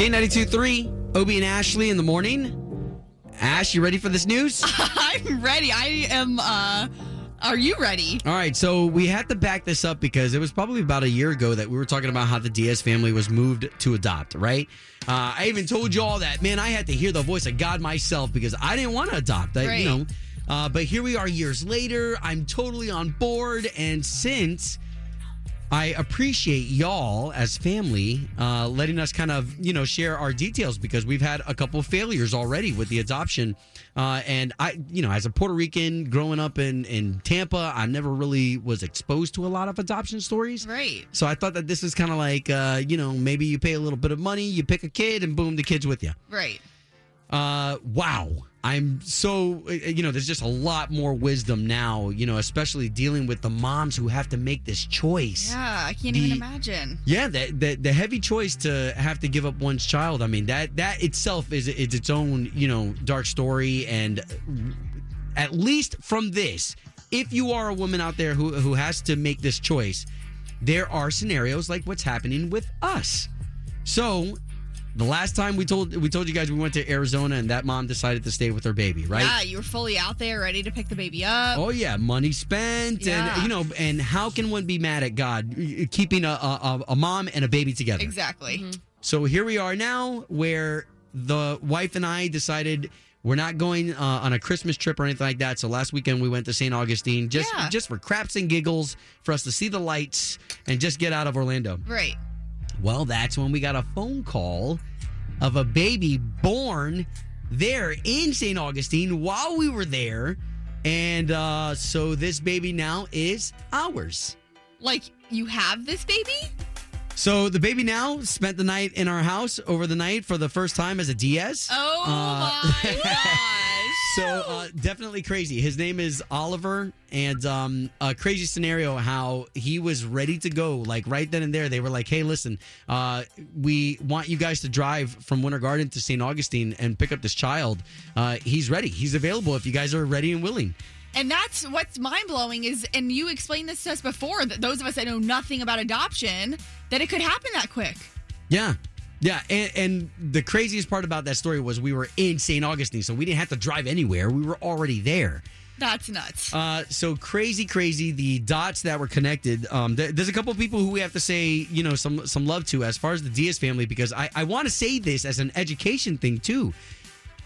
K92.3, Obie and Ashley in the morning. Ash, you ready for this news? I'm ready. I am, are you ready? All right, so we had to back this up because it was probably about a year ago that we were talking about how the Diaz family was moved to adopt, right? I even told you all that, man, I had to hear the voice of God myself because I didn't want to adopt. Right. You know, but here we are years later. I'm totally on board, and since... I appreciate y'all as family letting us kind of, you know, share our details because we've had a couple of failures already with the adoption. And I, you know, as a Puerto Rican growing up in Tampa, I never really was exposed to a lot of adoption stories. Right. So I thought that this is kind of like, you know, maybe you pay a little bit of money, you pick a kid, and boom, the kid's with you. Right. Wow. I'm so, you know, there's just a lot more wisdom now, you know, especially dealing with the moms who have to make this choice. Yeah, I can't even imagine. Yeah, the heavy choice to have to give up one's child. I mean, that itself is its own, you know, dark story. And at least from this, if you are a woman out there who has to make this choice, there are scenarios like what's happening with us. So... the last time we told you guys we went to Arizona and that mom decided to stay with her baby, right? Yeah, you were fully out there ready to pick the baby up. Oh, yeah. Money spent. Yeah. And, you know, and how can one be mad at God keeping a mom and a baby together? Exactly. Mm-hmm. So here we are now where the wife and I decided we're not going on a Christmas trip or anything like that. So last weekend we went to St. Augustine just for craps and giggles, for us to see the lights and just get out of Orlando. Right. Well, that's when we got a phone call of a baby born there in St. Augustine while we were there. And so this baby now is ours. Like, you have this baby? So the baby now spent the night in our house over the night for the first time as a Diaz. Oh, my gosh. So definitely crazy. His name is Oliver, and a crazy scenario how he was ready to go. Like right then and there, they were like, hey, listen, we want you guys to drive from Winter Garden to St. Augustine and pick up this child. He's ready. He's available if you guys are ready and willing. And that's what's mind-blowing is, and you explained this to us before, that those of us that know nothing about adoption, that it could happen that quick. Yeah. Yeah, and the craziest part about that story was we were in St. Augustine, so we didn't have to drive anywhere. We were already there. That's nuts. So crazy, the dots that were connected. There's a couple of people who we have to say, you know, some love to as far as the Diaz family, because I want to say this as an education thing, too.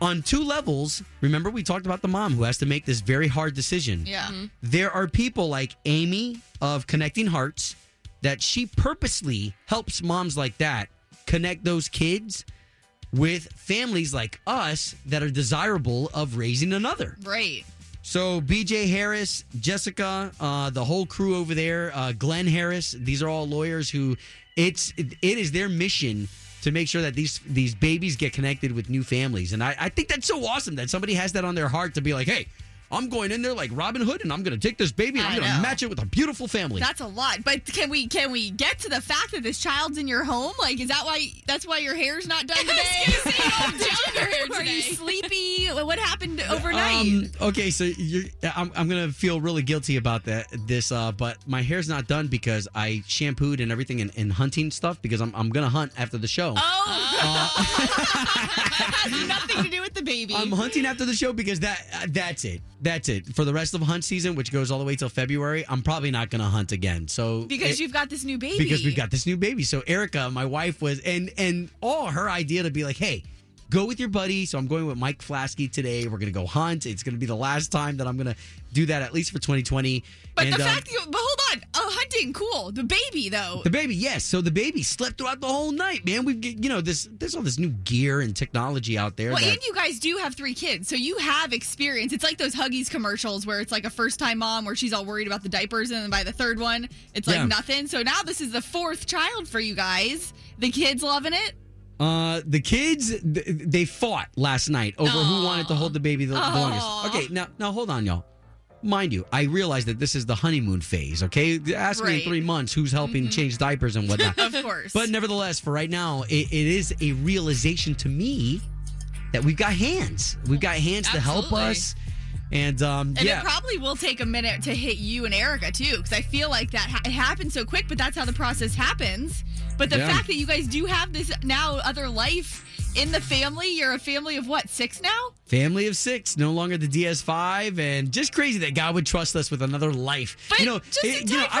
On two levels, remember we talked about the mom who has to make this very hard decision. Yeah. Mm-hmm. There are people like Amy of Connecting Hearts that she purposely helps moms like that connect those kids with families like us that are desirable of raising another. Right. So BJ Harris, Jessica, the whole crew over there, Glenn Harris, these are all lawyers who it is their mission to make sure that these babies get connected with new families. And I think that's so awesome that somebody has that on their heart to be like, hey, I'm going in there like Robin Hood, and I'm going to take this baby, and I'm going to match it with a beautiful family. That's a lot. But can we get to the fact that this child's in your home? Like, is that why? That's why your hair's not done today. Are you sleepy? What happened overnight? Okay, so I'm going to feel really guilty about that. But my hair's not done because I shampooed and everything and hunting stuff because I'm going to hunt after the show. Oh, that has nothing to do with the baby. I'm hunting after the show because that's it. That's it. For the rest of hunt season, which goes all the way till February, I'm probably not going to hunt again. So you've got this new baby. Because we've got this new baby. So Erica, my wife, was and all her idea to be like, hey, go with your buddy. So I'm going with Mike Flasky today. We're going to go hunt. It's going to be the last time that I'm going to do that, at least for 2020. But the fact, but hold on, hunting, cool. The baby though. The baby, yes. So the baby slept throughout the whole night, man. We've, you know, there's all this new gear and technology out there. Well, and you guys do have three kids, so you have experience. It's like those Huggies commercials where it's like a first time mom where she's all worried about the diapers, and then by the third one, it's like nothing. So now this is the fourth child for you guys. The kids loving it. The kids, they fought last night over who wanted to hold the baby the longest. Okay, now hold on, y'all. Mind you, I realize that this is the honeymoon phase, okay? Ask me in 3 months who's helping change diapers and whatnot. Of course. But nevertheless, for right now, it is a realization to me that we've got hands. We've got hands to help us. And yeah. It probably will take a minute to hit you and Erica, too, because I feel like that it happened so quick, but that's how the process happens. But the fact that you guys do have this now other life in the family, you're a family of what, 6 now? Family of 6, no longer the DS5, and just crazy that God would trust us with another life. But you know, just I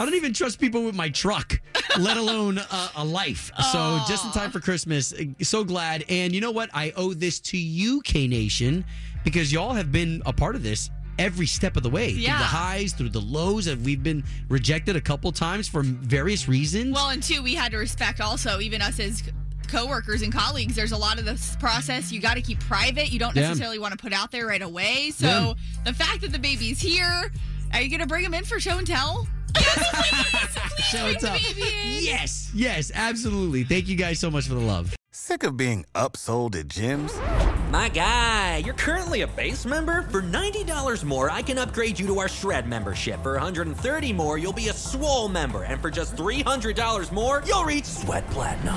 don't even trust people with my truck, let alone a life. Aww. So just in time for Christmas, so glad. And you know what? I owe this to you, K Nation, because y'all have been a part of this every step of the way, through the highs, through the lows. We've been rejected a couple times for various reasons. Well, and two, we had to respect also, even us as coworkers and colleagues, there's a lot of this process you got to keep private. You don't necessarily want to put out there right away. So the fact that the baby's here, are you going to bring him in for show and tell? Yes, absolutely. Thank you guys so much for the love. Sick of being upsold at gyms? My guy, you're currently a base member. For $90 more, I can upgrade you to our Shred membership. For $130 more, you'll be a Swole member. And for just $300 more, you'll reach Sweat Platinum.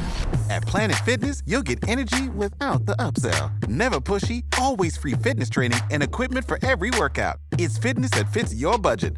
At Planet Fitness, you'll get energy without the upsell. Never pushy, always free fitness training and equipment for every workout. It's fitness that fits your budget.